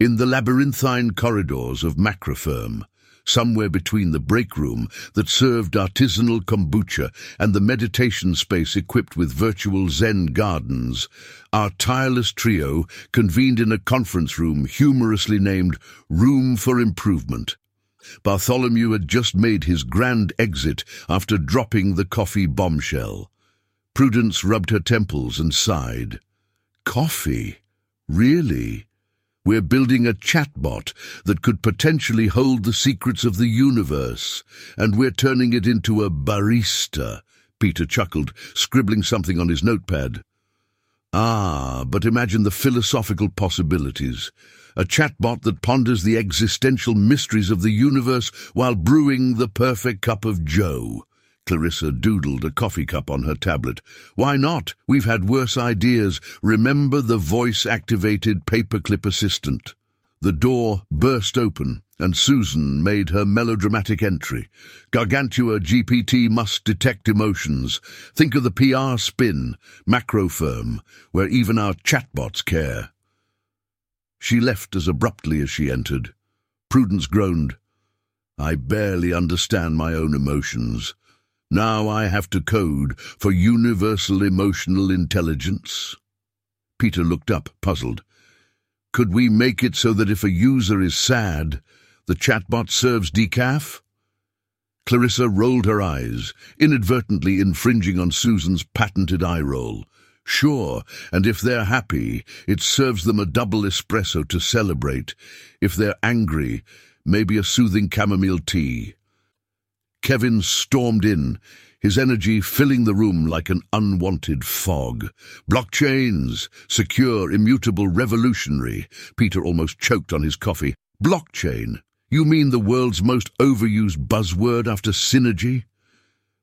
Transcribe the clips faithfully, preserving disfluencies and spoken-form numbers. In the labyrinthine corridors of Macrofirm, somewhere between the break room that served artisanal kombucha and the meditation space equipped with virtual Zen gardens, our tireless trio convened in a conference room humorously named Room for Improvement. Bartholomew had just made his grand exit after dropping the coffee bombshell. Prudence rubbed her temples and sighed. Coffee? Really? We're building a chatbot that could potentially hold the secrets of the universe, and we're turning it into a barista, Peter chuckled, scribbling something on his notepad. Ah, but imagine the philosophical possibilities. A chatbot that ponders the existential mysteries of the universe while brewing the perfect cup of joe. Clarissa doodled a coffee cup on her tablet. Why not? We've had worse ideas. Remember the voice-activated paperclip assistant. The door burst open, and Susan made her melodramatic entry. Gargantua G P T must detect emotions. Think of the P R spin, Macrofirm, where even our chatbots care. She left as abruptly as she entered. Prudence groaned. I barely understand my own emotions. Now I have to code for universal emotional intelligence. Peter looked up, puzzled. Could we make it so that if a user is sad, the chatbot serves decaf? Clarissa rolled her eyes, inadvertently infringing on Susan's patented eye roll. Sure, and if they're happy, it serves them a double espresso to celebrate. If they're angry, maybe a soothing chamomile tea. Kevin stormed in, his energy filling the room like an unwanted fog. Blockchains, secure, immutable, revolutionary. Peter almost choked on his coffee. Blockchain? You mean the world's most overused buzzword after synergy?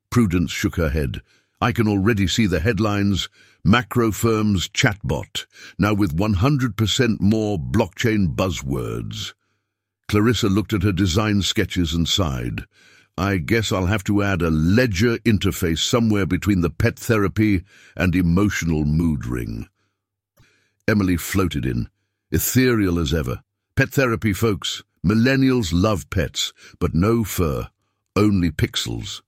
Prudence shook her head. I can already see the headlines. Macrofirm's chatbot, now with one hundred percent more blockchain buzzwords. Clarissa looked at her design sketches and sighed. I guess I'll have to add a ledger interface somewhere between the pet therapy and emotional mood ring. Emily floated in, ethereal as ever. Pet therapy, folks. Millennials love pets, but no fur, only pixels.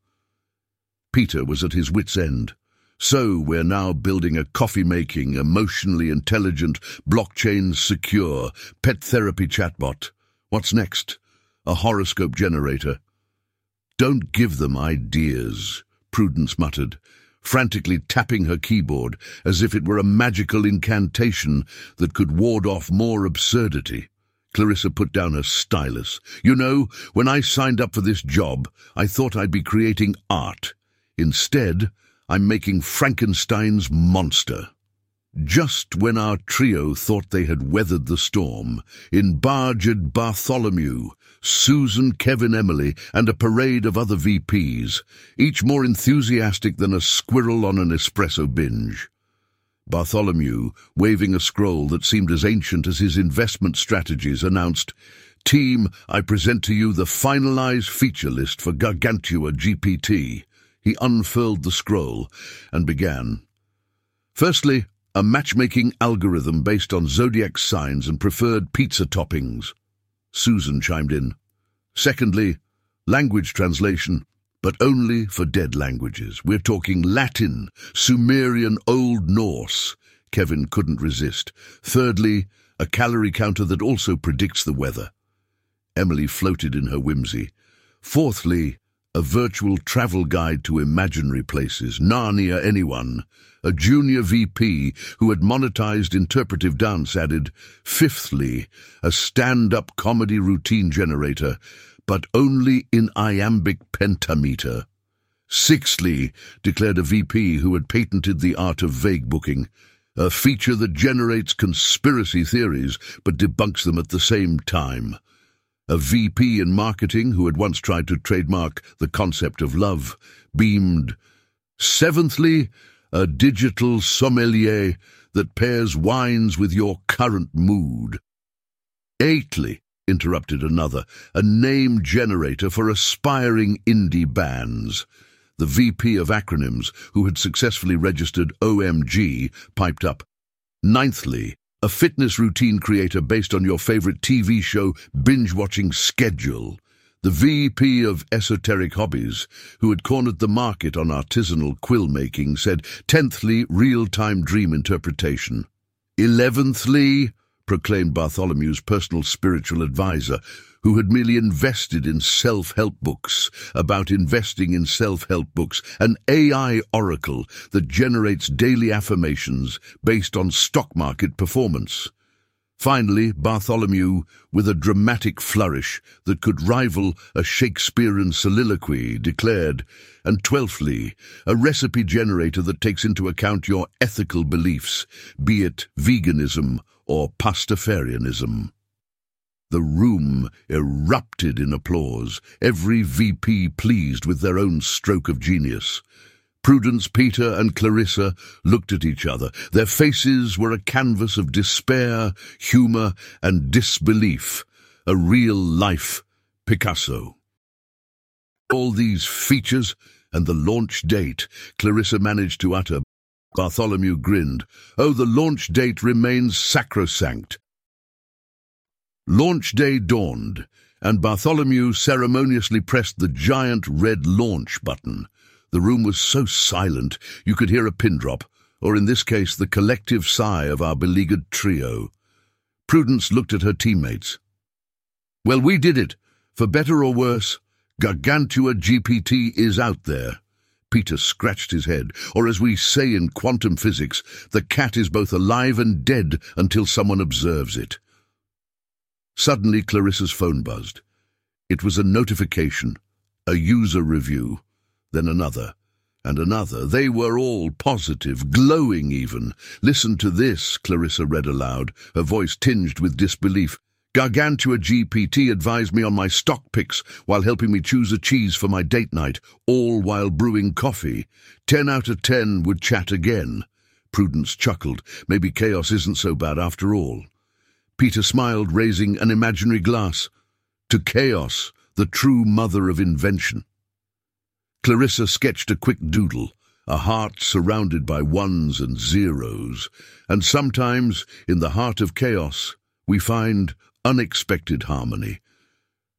Peter was at his wit's end. So we're now building a coffee-making, emotionally intelligent, blockchain-secure pet therapy chatbot. What's next? A horoscope generator. Don't give them ideas, Prudence muttered, frantically tapping her keyboard as if it were a magical incantation that could ward off more absurdity. Clarissa put down her stylus. You know, when I signed up for this job, I thought I'd be creating art. Instead, I'm making Frankenstein's monster. Just when our trio thought they had weathered the storm, in barged Bartholomew, Susan, Kevin, Emily, and a parade of other V Ps, each more enthusiastic than a squirrel on an espresso binge. Bartholomew, waving a scroll that seemed as ancient as his investment strategies, announced, Team, I present to you the finalized feature list for Gargantua G P T. He unfurled the scroll and began. Firstly, a matchmaking algorithm based on zodiac signs and preferred pizza toppings. Susan chimed in. Secondly, language translation, but only for dead languages. We're talking Latin, Sumerian, Old Norse. Kevin couldn't resist. Thirdly, a calorie counter that also predicts the weather. Emily floated in her whimsy. Fourthly, a virtual travel guide to imaginary places. Narnia, anyone. A junior V P who had monetized interpretive dance added, fifthly, a stand-up comedy routine generator, but only in iambic pentameter. Sixthly, declared a V P who had patented the art of vague booking, a feature that generates conspiracy theories but debunks them at the same time. A V P in marketing who had once tried to trademark the concept of love, beamed. Seventhly, a digital sommelier that pairs wines with your current mood. Eightly, interrupted another, a name generator for aspiring indie bands. The V P of acronyms, who had successfully registered O M G, piped up. Ninthly, a fitness routine creator based on your favorite T V show binge-watching schedule, the V P of Esoteric Hobbies, who had cornered the market on artisanal quill making, said, tenthly, real-time dream interpretation. Eleventhly, proclaimed Bartholomew's personal spiritual advisor, who had merely invested in self-help books, about investing in self-help books, an A I oracle that generates daily affirmations based on stock market performance. Finally, Bartholomew, with a dramatic flourish that could rival a Shakespearean soliloquy, declared, and twelfthly, a recipe generator that takes into account your ethical beliefs, be it veganism or pastafarianism. The room erupted in applause, every V P pleased with their own stroke of genius. Prudence, Peter, and Clarissa looked at each other. Their faces were a canvas of despair, humor, and disbelief, a real-life Picasso. All these features and the launch date, Clarissa managed to utter. Bartholomew grinned. Oh, the launch date remains sacrosanct. Launch day dawned, and Bartholomew ceremoniously pressed the giant red launch button. The room was so silent you could hear a pin drop, or in this case the collective sigh of our beleaguered trio. Prudence looked at her teammates. Well, we did it. For better or worse, Gargantua G P T is out there. Peter scratched his head, or as we say in quantum physics, the cat is both alive and dead until someone observes it. Suddenly, Clarissa's phone buzzed. It was a notification, a user review, then another, and another. They were all positive, glowing even. Listen to this, Clarissa read aloud, her voice tinged with disbelief. Gargantua G P T advised me on my stock picks while helping me choose a cheese for my date night, all while brewing coffee. Ten out of ten would chat again. Prudence chuckled. Maybe chaos isn't so bad after all. Peter smiled, raising an imaginary glass. To chaos, the true mother of invention. Clarissa sketched a quick doodle, a heart surrounded by ones and zeros, and sometimes, in the heart of chaos, we find unexpected harmony.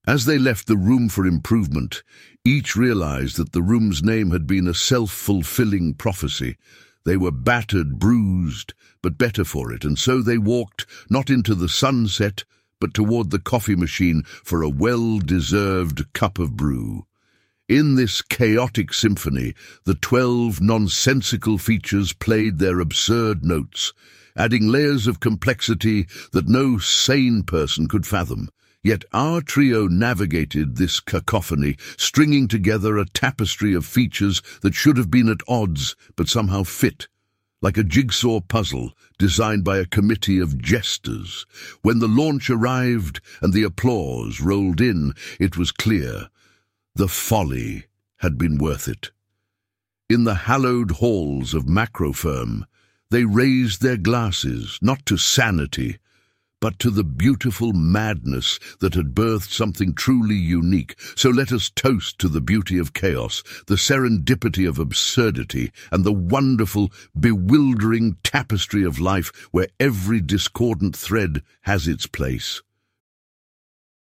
As they left the room for improvement, each realized that the room's name had been a self-fulfilling prophecy. They were battered, bruised, but better for it, and so they walked not into the sunset, but toward the coffee machine for a well-deserved cup of brew. In this chaotic symphony, the twelve nonsensical features played their absurd notes, adding layers of complexity that no sane person could fathom. Yet our trio navigated this cacophony, stringing together a tapestry of features that should have been at odds but somehow fit, like a jigsaw puzzle designed by a committee of jesters. When the launch arrived and the applause rolled in, it was clear the folly had been worth it. In the hallowed halls of Macrofirm, they raised their glasses, not to sanity, but to the beautiful madness that had birthed something truly unique. So let us toast to the beauty of chaos, the serendipity of absurdity, and the wonderful, bewildering tapestry of life where every discordant thread has its place.